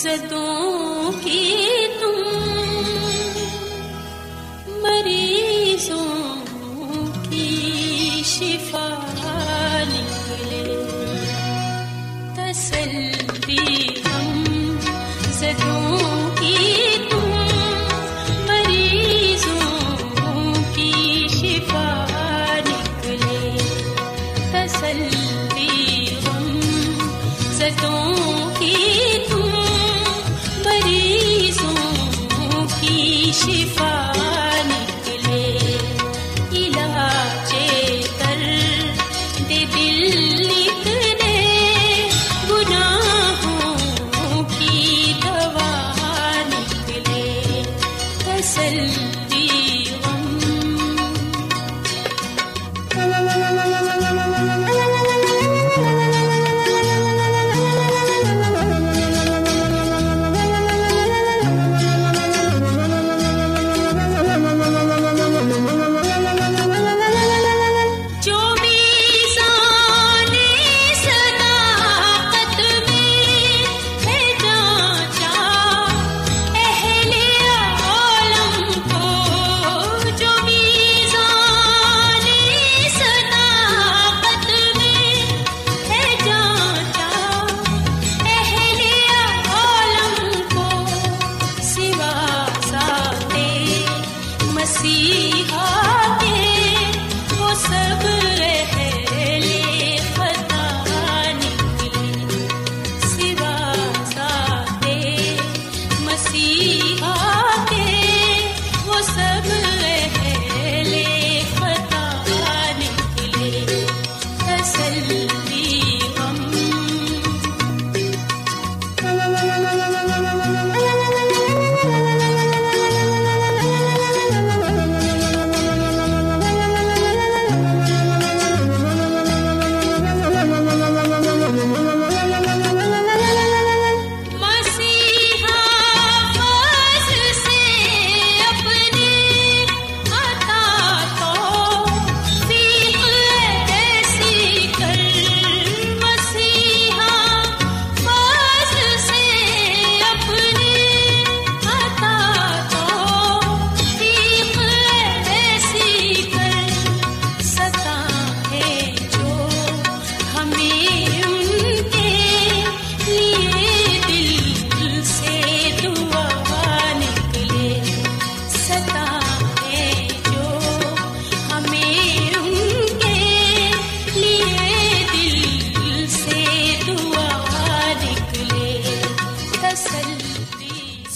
زدوں کی تم مریضوں کی شفا نکلے، تسلی ہم زدوں کی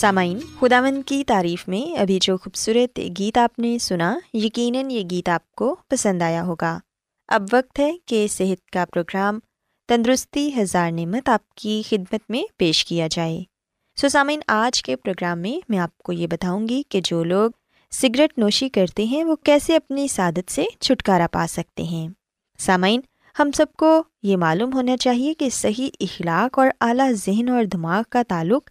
سامعین، خداوند کی تعریف میں ابھی جو خوبصورت گیت آپ نے سنا، یقیناً یہ گیت آپ کو پسند آیا ہوگا۔ اب وقت ہے کہ صحت کا پروگرام تندرستی ہزار نعمت آپ کی خدمت میں پیش کیا جائے۔ سامعین، آج کے پروگرام میں میں آپ کو یہ بتاؤں گی کہ جو لوگ سگریٹ نوشی کرتے ہیں وہ کیسے اپنی اس عادت سے چھٹکارا پا سکتے ہیں۔ سامعین، ہم سب کو یہ معلوم ہونا چاہیے کہ صحیح اخلاق اور اعلیٰ ذہن اور دماغ کا تعلق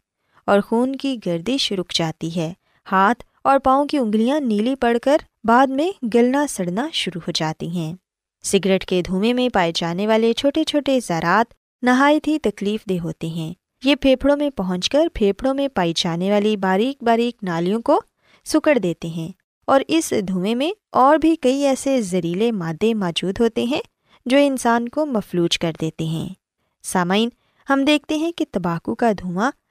اور خون کی گردش رک جاتی ہے۔ ہاتھ اور پاؤں کی انگلیاں نیلی پڑ کر بعد میں گلنا سڑنا شروع ہو جاتی ہیں۔ سگریٹ کے دھوئیں میں پائے جانے والے چھوٹے چھوٹے ذرات نہایت ہی تکلیف دہ ہوتے ہیں۔ یہ پھیپھڑوں میں پہنچ کر پھیپھڑوں میں پائی جانے والی باریک باریک نالیوں کو سکڑ دیتے ہیں، اور اس دھوئیں میں اور بھی کئی ایسے زہریلے مادے موجود ہوتے ہیں جو انسان کو مفلوج کر دیتے ہیں۔ سامعین، ہم دیکھتے ہیں کہ تمباکو کا دھواں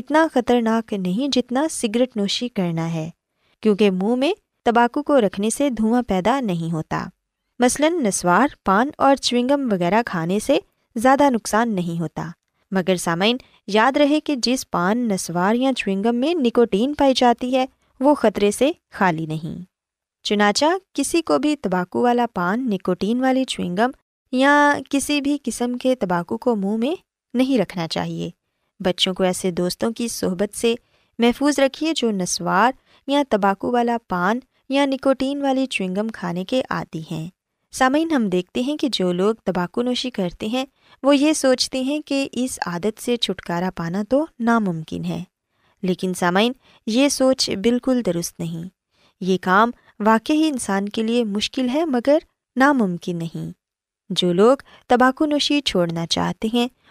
اتنا خطرناک نہیں جتنا سگریٹ نوشی کرنا ہے، کیونکہ منہ میں تمباکو کو رکھنے سے دھواں پیدا نہیں ہوتا۔ مثلاً نسوار، پان اور چوئنگم وغیرہ کھانے سے زیادہ نقصان نہیں ہوتا، مگر سامعین یاد رہے کہ جس پان، نسوار یا چوئنگم میں نکوٹین پائی جاتی ہے وہ خطرے سے خالی نہیں۔ چنانچہ کسی کو بھی تمباکو والا پان، نکوٹین والی چوئنگم یا کسی بھی قسم کے تمباکو کو منہ میں نہیں رکھنا چاہیے۔ بچوں کو ایسے دوستوں کی صحبت سے محفوظ رکھیے جو نسوار یا تمباکو والا پان یا نکوٹین والی چوئنگم کھانے کے عادی ہیں۔ سامعین، ہم دیکھتے ہیں کہ جو لوگ تمباکو نوشی کرتے ہیں وہ یہ سوچتے ہیں کہ اس عادت سے چھٹکارا پانا تو ناممکن ہے، لیکن سامعین یہ سوچ بالکل درست نہیں۔ یہ کام واقعی انسان کے لیے مشکل ہے مگر ناممکن نہیں۔ جو لوگ تمباکو نوشی چھوڑنا چاہتے ہیں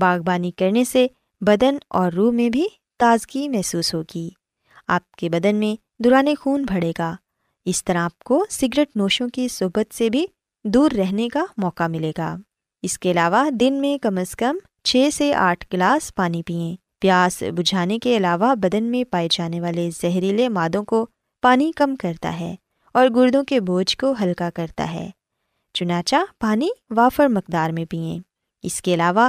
باغبانی کرنے سے بدن اور روح میں بھی تازگی محسوس ہوگی، آپ کے بدن میں دوران خون بڑھے گا۔ اس طرح آپ کو سگریٹ نوشوں کی صحبت سے بھی دور رہنے کا موقع ملے گا۔ اس کے علاوہ دن میں کم از کم 6 سے 8 گلاس پانی پئیں۔ پیاس بجھانے کے علاوہ بدن میں پائے جانے والے زہریلے مادوں کو پانی کم کرتا ہے اور گردوں کے بوجھ کو ہلکا کرتا ہے، چنانچہ پانی وافر مقدار میں پئیں۔ اس کے علاوہ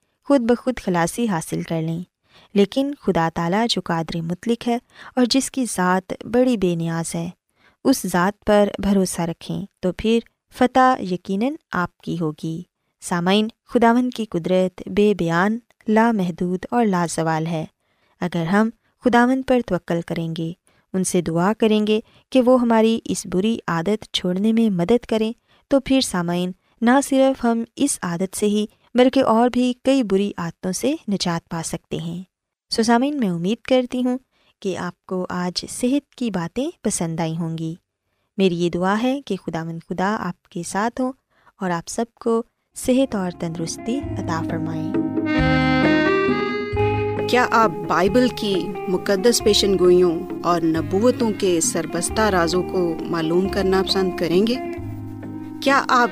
خود بخود خلاصی حاصل کر لیں، لیکن خدا تعالیٰ جو قادر مطلق ہے اور جس کی ذات بڑی بے نیاز ہے، اس ذات پر بھروسہ رکھیں تو پھر فتح یقیناً آپ کی ہوگی۔ سامعین، خداوند کی قدرت بے بیان، لامحدود اور لازوال ہے۔ اگر ہم خداوند پر توکل کریں گے، ان سے دعا کریں گے کہ وہ ہماری اس بری عادت چھوڑنے میں مدد کریں، تو پھر سامعین نہ صرف ہم اس عادت سے ہی بلکہ اور بھی کئی بری عادتوں سے نجات پا سکتے ہیں۔ سامعین، میں امید کرتی ہوں کہ آپ کو آج صحت کی باتیں پسند آئی ہوں گی۔ میری یہ دعا ہے کہ خداوند خدا آپ کے ساتھ ہوں اور آپ سب کو صحت اور تندرستی عطا فرمائیں۔ کیا آپ بائبل کی مقدس پیشن گوئیوں اور نبوتوں کے سربستہ رازوں کو معلوم کرنا پسند کریں گے؟ کیا آپ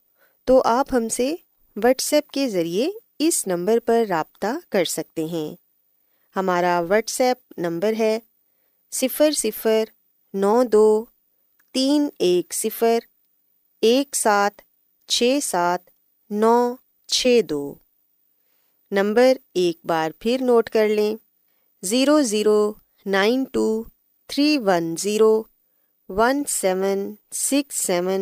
تو آپ ہم سے واٹس ایپ کے ذریعے اس نمبر پر رابطہ کر سکتے ہیں۔ ہمارا واٹس ایپ نمبر ہے 00923101767962۔ نمبر ایک بار پھر نوٹ کر لیں، 0092310176792۔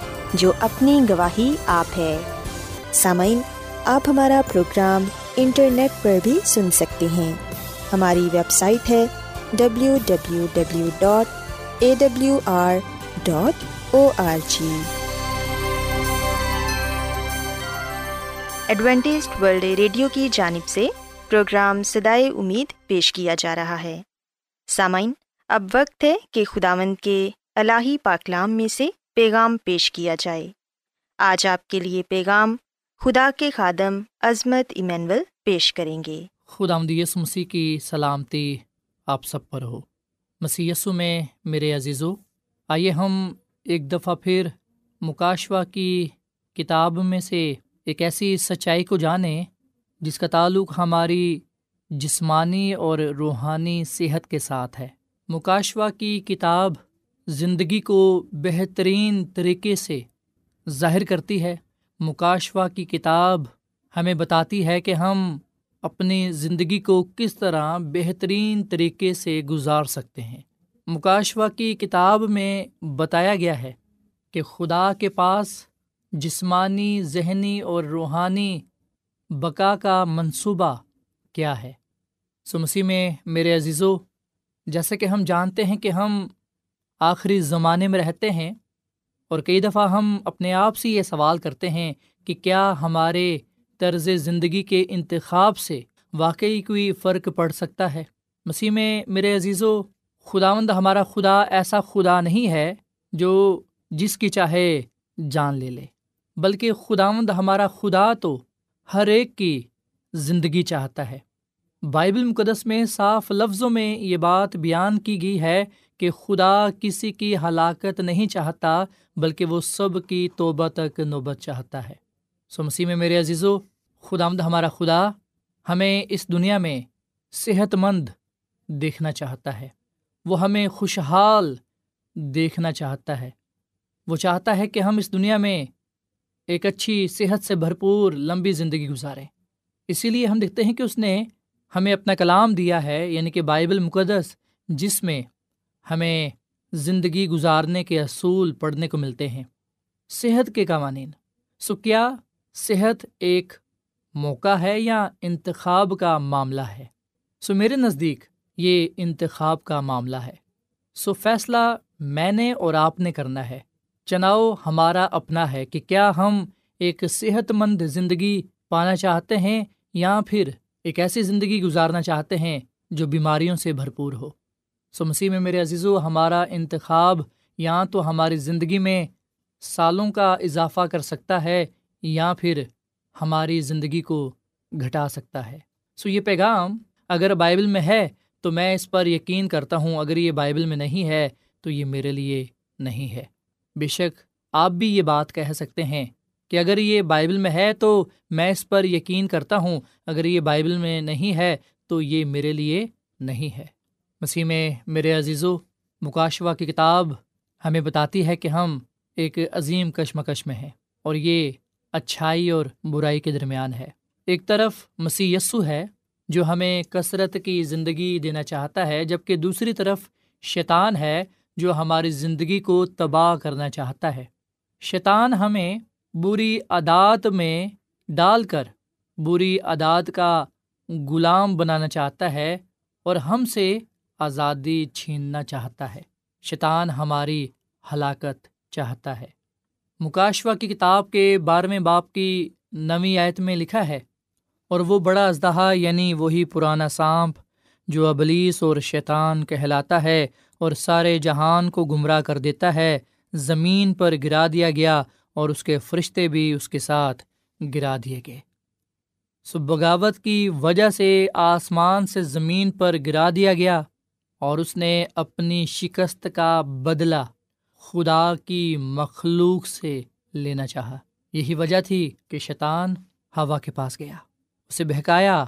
جو اپنی گواہی آپ ہے۔ سامعین، آپ ہمارا پروگرام انٹرنیٹ پر بھی سن سکتے ہیں، ہماری ویب سائٹ ہے www.awr.org۔ ایڈوینٹسٹ ورلڈ ریڈیو کی جانب سے پروگرام صدائے امید پیش کیا جا رہا ہے۔ سامعین، اب وقت ہے کہ خداوند کے الہی پاکلام میں سے پیغام پیش کیا جائے۔ آج آپ کے لیے پیغام خدا کے خادم عظمت ایمینول پیش کریں گے۔ خداوند یسوع مسیح کی سلامتی آپ سب پر ہو۔ مسیح یسوع میں میرے عزیزو، آئیے ہم ایک دفعہ پھر مکاشفہ کی کتاب میں سے ایک ایسی سچائی کو جانیں جس کا تعلق ہماری جسمانی اور روحانی صحت کے ساتھ ہے۔ مکاشفہ کی کتاب زندگی کو بہترین طریقے سے ظاہر کرتی ہے۔ مکاشفہ کی کتاب ہمیں بتاتی ہے کہ ہم اپنی زندگی کو کس طرح بہترین طریقے سے گزار سکتے ہیں۔ مکاشفہ کی کتاب میں بتایا گیا ہے کہ خدا کے پاس جسمانی، ذہنی اور روحانی بقا کا منصوبہ کیا ہے۔ مسیح میں میرے عزیزو، جیسے کہ ہم جانتے ہیں کہ ہم آخری زمانے میں رہتے ہیں، اور کئی دفعہ ہم اپنے آپ سے یہ سوال کرتے ہیں کہ کیا ہمارے طرز زندگی کے انتخاب سے واقعی کوئی فرق پڑ سکتا ہے؟ مسیح میں میرے عزیزو، خداوند ہمارا خدا ایسا خدا نہیں ہے جو جس کی چاہے جان لے لے، بلکہ خداوند ہمارا خدا تو ہر ایک کی زندگی چاہتا ہے۔ بائبل مقدس میں صاف لفظوں میں یہ بات بیان کی گئی ہے کہ خدا کسی کی ہلاکت نہیں چاہتا بلکہ وہ سب کی توبہ تک نوبت چاہتا ہے۔ سو مسیح میں میرے عزیزو، خداوند ہمارا خدا ہمیں اس دنیا میں صحت مند دیکھنا چاہتا ہے، وہ ہمیں خوشحال دیکھنا چاہتا ہے، وہ چاہتا ہے کہ ہم اس دنیا میں ایک اچھی صحت سے بھرپور لمبی زندگی گزاریں۔ اسی لیے ہم دیکھتے ہیں کہ اس نے ہمیں اپنا کلام دیا ہے، یعنی کہ بائبل مقدس، جس میں ہمیں زندگی گزارنے کے اصول پڑھنے کو ملتے ہیں، صحت کے قوانین۔ سو کیا صحت ایک موقع ہے یا انتخاب کا معاملہ ہے؟ سو میرے نزدیک یہ انتخاب کا معاملہ ہے۔ سو فیصلہ میں نے اور آپ نے کرنا ہے، چناؤ ہمارا اپنا ہے کہ کیا ہم ایک صحت مند زندگی پانا چاہتے ہیں یا پھر ایک ایسی زندگی گزارنا چاہتے ہیں جو بیماریوں سے بھرپور ہو۔ سو مسیح میں میرے عزیزو، ہمارا انتخاب یا تو ہماری زندگی میں سالوں کا اضافہ کر سکتا ہے یا پھر ہماری زندگی کو گھٹا سکتا ہے۔ سو یہ پیغام اگر بائبل میں ہے تو میں اس پر یقین کرتا ہوں، اگر یہ بائبل میں نہیں ہے تو یہ میرے لیے نہیں ہے۔ بے شک آپ بھی یہ بات کہہ سکتے ہیں کہ اگر یہ بائبل میں ہے تو میں اس پر یقین کرتا ہوں، اگر یہ بائبل میں نہیں ہے تو یہ میرے لیے نہیں ہے۔ مسیح میں میرے عزیزو، مکاشوہ کی کتاب ہمیں بتاتی ہے کہ ہم ایک عظیم کشمکش میں ہیں، اور یہ اچھائی اور برائی کے درمیان ہے۔ ایک طرف مسیح یسو ہے جو ہمیں کثرت کی زندگی دینا چاہتا ہے، جبکہ دوسری طرف شیطان ہے جو ہماری زندگی کو تباہ کرنا چاہتا ہے۔ شیطان ہمیں بری عادات میں ڈال کر بری عادات کا غلام بنانا چاہتا ہے اور ہم سے آزادی چھیننا چاہتا ہے۔ شیطان ہماری ہلاکت چاہتا ہے۔ مکاشوہ کی کتاب کے 12ویں باب کی 9ویں آیت میں لکھا ہے، اور وہ بڑا اژدہا، یعنی وہی پرانا سانپ جو ابلیس اور شیطان کہلاتا ہے اور سارے جہان کو گمراہ کر دیتا ہے، زمین پر گرا دیا گیا اور اس کے فرشتے بھی اس کے ساتھ گرا دیے گئے۔ سو بغاوت کی وجہ سے آسمان سے زمین پر گرا دیا گیا، اور اس نے اپنی شکست کا بدلہ خدا کی مخلوق سے لینا چاہا۔ یہی وجہ تھی کہ شیطان ہوا کے پاس گیا، اسے بہکایا،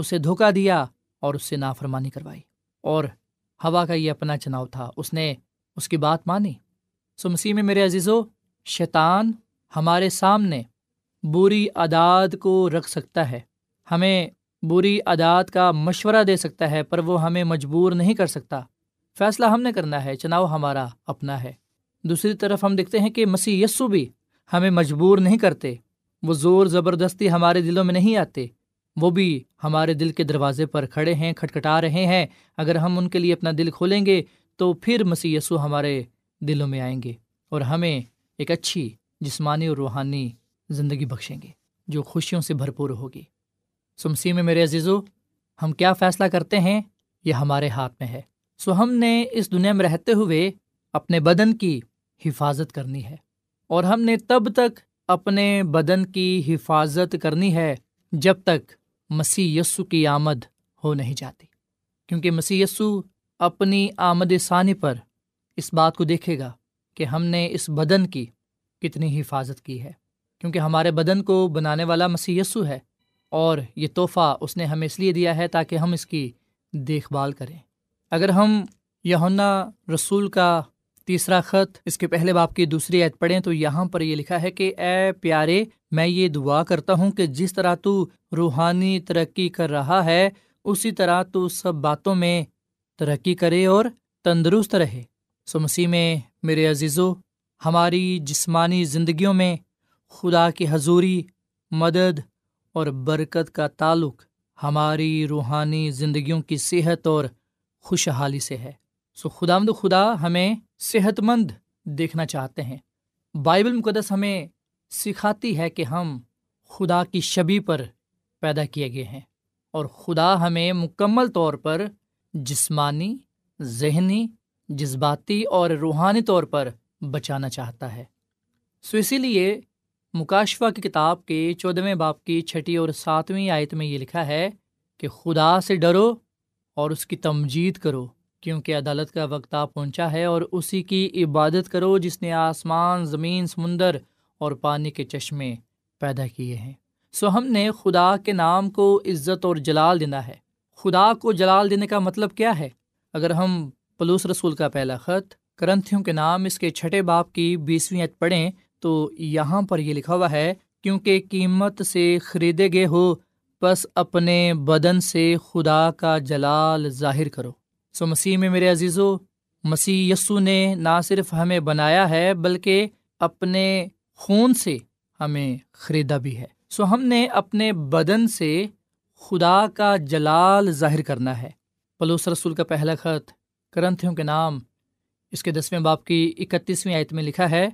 اسے دھوکہ دیا اور اس سے نافرمانی کروائی، اور ہوا کا یہ اپنا چناؤ تھا، اس نے اس کی بات مانی۔ سو مسیح میں میرے عزیزو، شیطان ہمارے سامنے بری عادات کو رکھ سکتا ہے، ہمیں بری عادات کا مشورہ دے سکتا ہے، پر وہ ہمیں مجبور نہیں کر سکتا۔ فیصلہ ہم نے کرنا ہے، چناؤ ہمارا اپنا ہے۔ دوسری طرف ہم دیکھتے ہیں کہ مسیح یسو بھی ہمیں مجبور نہیں کرتے، وہ زور زبردستی ہمارے دلوں میں نہیں آتے، وہ بھی ہمارے دل کے دروازے پر کھڑے ہیں، کھٹکھٹا رہے ہیں۔ اگر ہم ان کے لیے اپنا دل کھولیں گے تو پھر مسیح یسوع ہمارے دلوں میں آئیں گے اور ہمیں ایک اچھی جسمانی اور روحانی زندگی بخشیں گے جو خوشیوں سے بھرپور ہوگی۔ سو مسیح میں میرے عزیزو، ہم کیا فیصلہ کرتے ہیں یہ ہمارے ہاتھ میں ہے۔ سو ہم نے اس دنیا میں رہتے ہوئے اپنے بدن کی حفاظت کرنی ہے، اور ہم نے تب تک اپنے بدن کی حفاظت کرنی ہے جب تک مسیح یسو کی آمد ہو نہیں جاتی، کیونکہ مسیح یسو اپنی آمد ثانی پر اس بات کو دیکھے گا کہ ہم نے اس بدن کی کتنی حفاظت کی ہے، کیونکہ ہمارے بدن کو بنانے والا مسیح یسو ہے، اور یہ تحفہ اس نے ہمیں اس لیے دیا ہے تاکہ ہم اس کی دیکھ بھال کریں۔ اگر ہم یوحنا رسول کا 3 خط اس کے پہلے باب کی 2 آیت پڑھیں تو یہاں پر یہ لکھا ہے کہ اے پیارے، میں یہ دعا کرتا ہوں کہ جس طرح تو روحانی ترقی کر رہا ہے اسی طرح تو سب باتوں میں ترقی کرے اور تندرست رہے۔ سو مسیح میں میرے عزیزو، ہماری جسمانی زندگیوں میں خدا کی حضوری، مدد اور برکت کا تعلق ہماری روحانی زندگیوں کی صحت اور خوشحالی سے ہے۔ سو خداوند خدا ہمیں صحت مند دیکھنا چاہتے ہیں۔ بائبل مقدس ہمیں سکھاتی ہے کہ ہم خدا کی شبیہ پر پیدا کیے گئے ہیں، اور خدا ہمیں مکمل طور پر جسمانی، ذہنی، جذباتی اور روحانی طور پر بچانا چاہتا ہے۔ سو اسی لیے مکاشفہ کی کتاب کے 14ویں باب کی 6 اور 7ویں آیت میں یہ لکھا ہے کہ خدا سے ڈرو اور اس کی تمجید کرو، کیونکہ عدالت کا وقت آ پہنچا ہے، اور اسی کی عبادت کرو جس نے آسمان، زمین، سمندر اور پانی کے چشمے پیدا کیے ہیں۔ سو ہم نے خدا کے نام کو عزت اور جلال دینا ہے۔ خدا کو جلال دینے کا مطلب کیا ہے؟ اگر ہم پولس رسول کا پہلا خط کرنتھیوں کے نام اس کے 6 باب کی 20ویں آیت پڑھیں تو یہاں پر یہ لکھا ہوا ہے، کیونکہ قیمت سے خریدے گئے ہو، پس اپنے بدن سے خدا کا جلال ظاہر کرو۔ سو مسیح میں میرے عزیزو، مسیح یسو نے نہ صرف ہمیں بنایا ہے بلکہ اپنے خون سے ہمیں خریدا بھی ہے۔ سو ہم نے اپنے بدن سے خدا کا جلال ظاہر کرنا ہے۔ پولس رسول کا پہلا خط کرنتھیوں کے نام اس کے 10ویں باب کی 31ویں آیت میں لکھا ہے،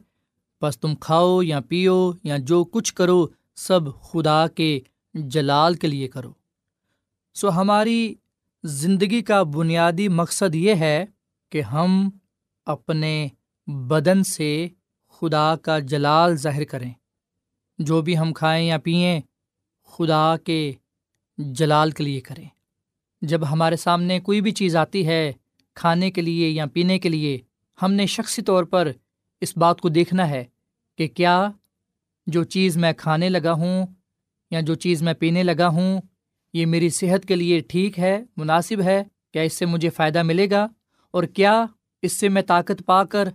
پس تم کھاؤ یا پیو یا جو کچھ کرو، سب خدا کے جلال کے لیے کرو۔ سو ہماری زندگی کا بنیادی مقصد یہ ہے کہ ہم اپنے بدن سے خدا کا جلال ظاہر کریں۔ جو بھی ہم کھائیں یا پئیں، خدا کے جلال کے لیے کریں۔ جب ہمارے سامنے کوئی بھی چیز آتی ہے کھانے کے لیے یا پینے کے لیے، ہم نے شخصی طور پر اس بات کو دیکھنا ہے کہ کیا جو چیز میں کھانے لگا ہوں یا جو چیز میں پینے لگا ہوں، یہ میری صحت کے لیے ٹھیک ہے، مناسب ہے؟ کیا اس سے مجھے فائدہ ملے گا؟ اور کیا اس سے میں طاقت پا کر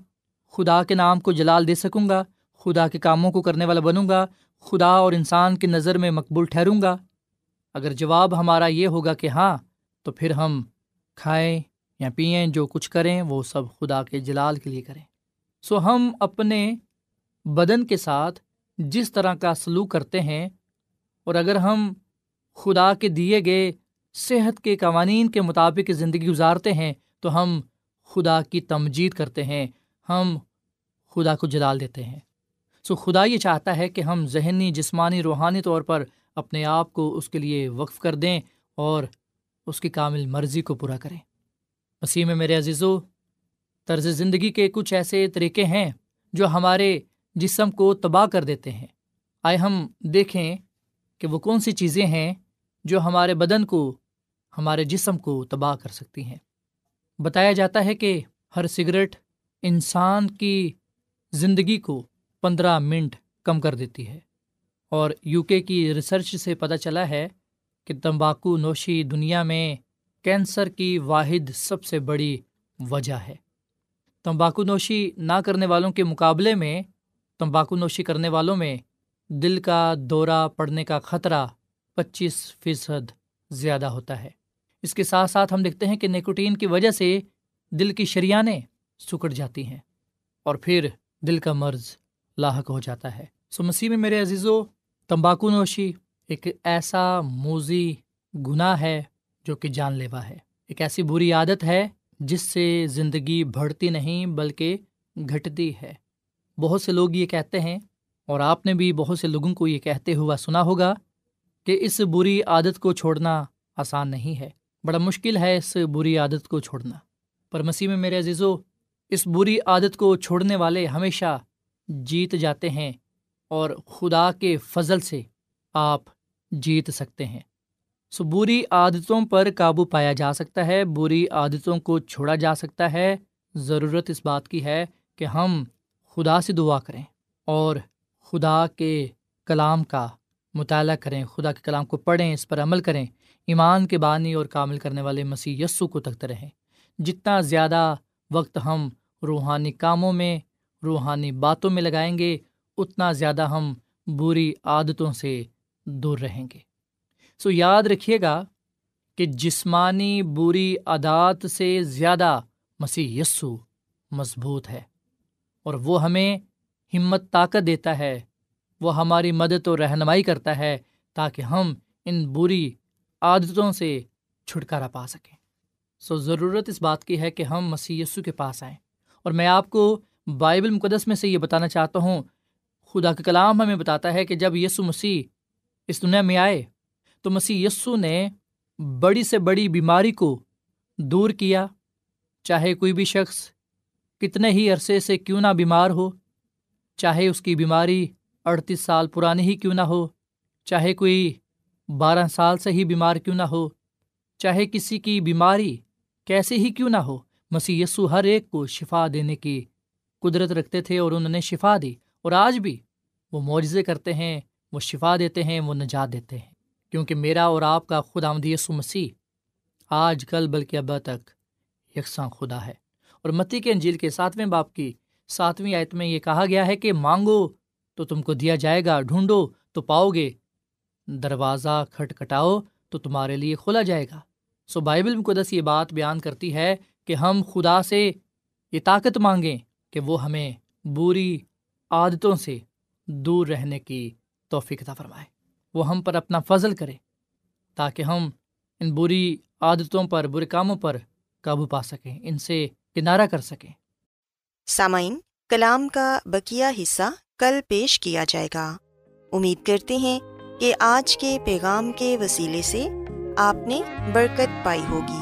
خدا کے نام کو جلال دے سکوں گا، خدا کے کاموں کو کرنے والا بنوں گا، خدا اور انسان کی نظر میں مقبول ٹھہروں گا؟ اگر جواب ہمارا یہ ہوگا کہ ہاں، تو پھر ہم کھائیں یا پئیں، جو کچھ کریں وہ سب خدا کے جلال کے لیے کریں۔ سو ہم اپنے بدن کے ساتھ جس طرح کا سلوک کرتے ہیں، اور اگر ہم خدا کے دیے گئے صحت کے قوانین کے مطابق زندگی گزارتے ہیں، تو ہم خدا کی تمجید کرتے ہیں، ہم خدا کو جلال دیتے ہیں۔ سو خدا یہ چاہتا ہے کہ ہم ذہنی، جسمانی، روحانی طور پر اپنے آپ کو اس کے لیے وقف کر دیں اور اس کی کامل مرضی کو پورا کریں۔ مسیح میں میرے عزیزو، طرز زندگی کے کچھ ایسے طریقے ہیں جو ہمارے جسم کو تباہ کر دیتے ہیں۔ آئے ہم دیکھیں کہ وہ کون سی چیزیں ہیں جو ہمارے بدن کو، ہمارے جسم کو تباہ کر سکتی ہیں۔ بتایا جاتا ہے کہ ہر سگریٹ انسان کی زندگی کو 15 منٹ کم کر دیتی ہے، اور UK کی ریسرچ سے پتہ چلا ہے کہ تمباکو نوشی دنیا میں کینسر کی واحد سب سے بڑی وجہ ہے۔ تمباکو نوشی نہ کرنے والوں کے مقابلے میں تمباکو نوشی کرنے والوں میں دل کا دورہ پڑنے کا خطرہ 25% زیادہ ہوتا ہے۔ اس کے ساتھ ساتھ ہم دیکھتے ہیں کہ نیکوٹین کی وجہ سے دل کی شریانیں سکڑ جاتی ہیں اور پھر دل کا مرض لاحق ہو جاتا ہے۔ سو مسیح میں میرے عزیزو، تمباکو نوشی ایک ایسا موذی گناہ ہے جو کہ جان لیوا ہے، ایک ایسی بری عادت ہے جس سے زندگی بڑھتی نہیں بلکہ گھٹتی ہے۔ بہت سے لوگ یہ کہتے ہیں، اور آپ نے بھی بہت سے لوگوں کو یہ کہتے ہوا سنا ہوگا، کہ اس بری عادت کو چھوڑنا آسان نہیں ہے، بڑا مشکل ہے اس بری عادت کو چھوڑنا۔ پر مسیح میں میرے عزیزو، اس بری عادت کو چھوڑنے والے ہمیشہ جیت جاتے ہیں، اور خدا کے فضل سے آپ جیت سکتے ہیں۔ سو بری عادتوں پر قابو پایا جا سکتا ہے، بری عادتوں کو چھوڑا جا سکتا ہے۔ ضرورت اس بات کی ہے کہ ہم خدا سے دعا کریں اور خدا کے کلام کا مطالعہ کریں، خدا کے کلام کو پڑھیں، اس پر عمل کریں، ایمان کے بانی اور کامل کرنے والے مسیح یسو کو تکتے رہیں۔ جتنا زیادہ وقت ہم روحانی کاموں میں، روحانی باتوں میں لگائیں گے، اتنا زیادہ ہم بری عادتوں سے دور رہیں گے۔ سو یاد رکھیے گا کہ جسمانی بری عادات سے زیادہ مسیح یسو مضبوط ہے، اور وہ ہمیں ہمت، طاقت دیتا ہے، وہ ہماری مدد اور رہنمائی کرتا ہے تاکہ ہم ان بری عادتوں سے چھٹکارا پا سکیں۔ سو ضرورت اس بات کی ہے کہ ہم مسیح یسو کے پاس آئیں، اور میں آپ کو بائبل مقدس میں سے یہ بتانا چاہتا ہوں، خدا کا کلام ہمیں بتاتا ہے کہ جب یسو مسیح اس دنیا میں آئے تو مسیح یسو نے بڑی سے بڑی بیماری کو دور کیا۔ چاہے کوئی بھی شخص کتنے ہی عرصے سے کیوں نہ بیمار ہو، چاہے اس کی بیماری 38 سال پرانے ہی کیوں نہ ہو، چاہے کوئی 12 سال سے ہی بیمار کیوں نہ ہو، چاہے کسی کی بیماری کیسے ہی کیوں نہ ہو، مسیح یسوع ہر ایک کو شفا دینے کی قدرت رکھتے تھے اور انہوں نے شفا دی، اور آج بھی وہ معجزے کرتے ہیں، وہ شفا دیتے ہیں، وہ نجات دیتے ہیں، کیونکہ میرا اور آپ کا خداوند یسوع مسیح آج کل بلکہ اب تک یکساں خدا ہے۔ اور متی کے انجیل کے 7ویں باب کی 7ویں آیت میں یہ کہا گیا ہے کہ مانگو تو تم کو دیا جائے گا، ڈھونڈو تو پاؤ گے، دروازہ کھٹکھٹاؤ تو تمہارے لیے کھولا جائے گا۔ سو بائبل مقدس یہ بات بیان کرتی ہے کہ ہم خدا سے یہ طاقت مانگیں کہ وہ ہمیں بری عادتوں سے دور رہنے کی توفیق عطا فرمائے، وہ ہم پر اپنا فضل کرے تاکہ ہم ان بری عادتوں پر، برے کاموں پر قابو پا سکیں، ان سے کنارہ کر سکیں۔ سامعین، کلام کا بقیہ حصہ کل پیش کیا جائے گا۔ امید کرتے ہیں کہ آج کے پیغام کے وسیلے سے آپ نے برکت پائی ہوگی۔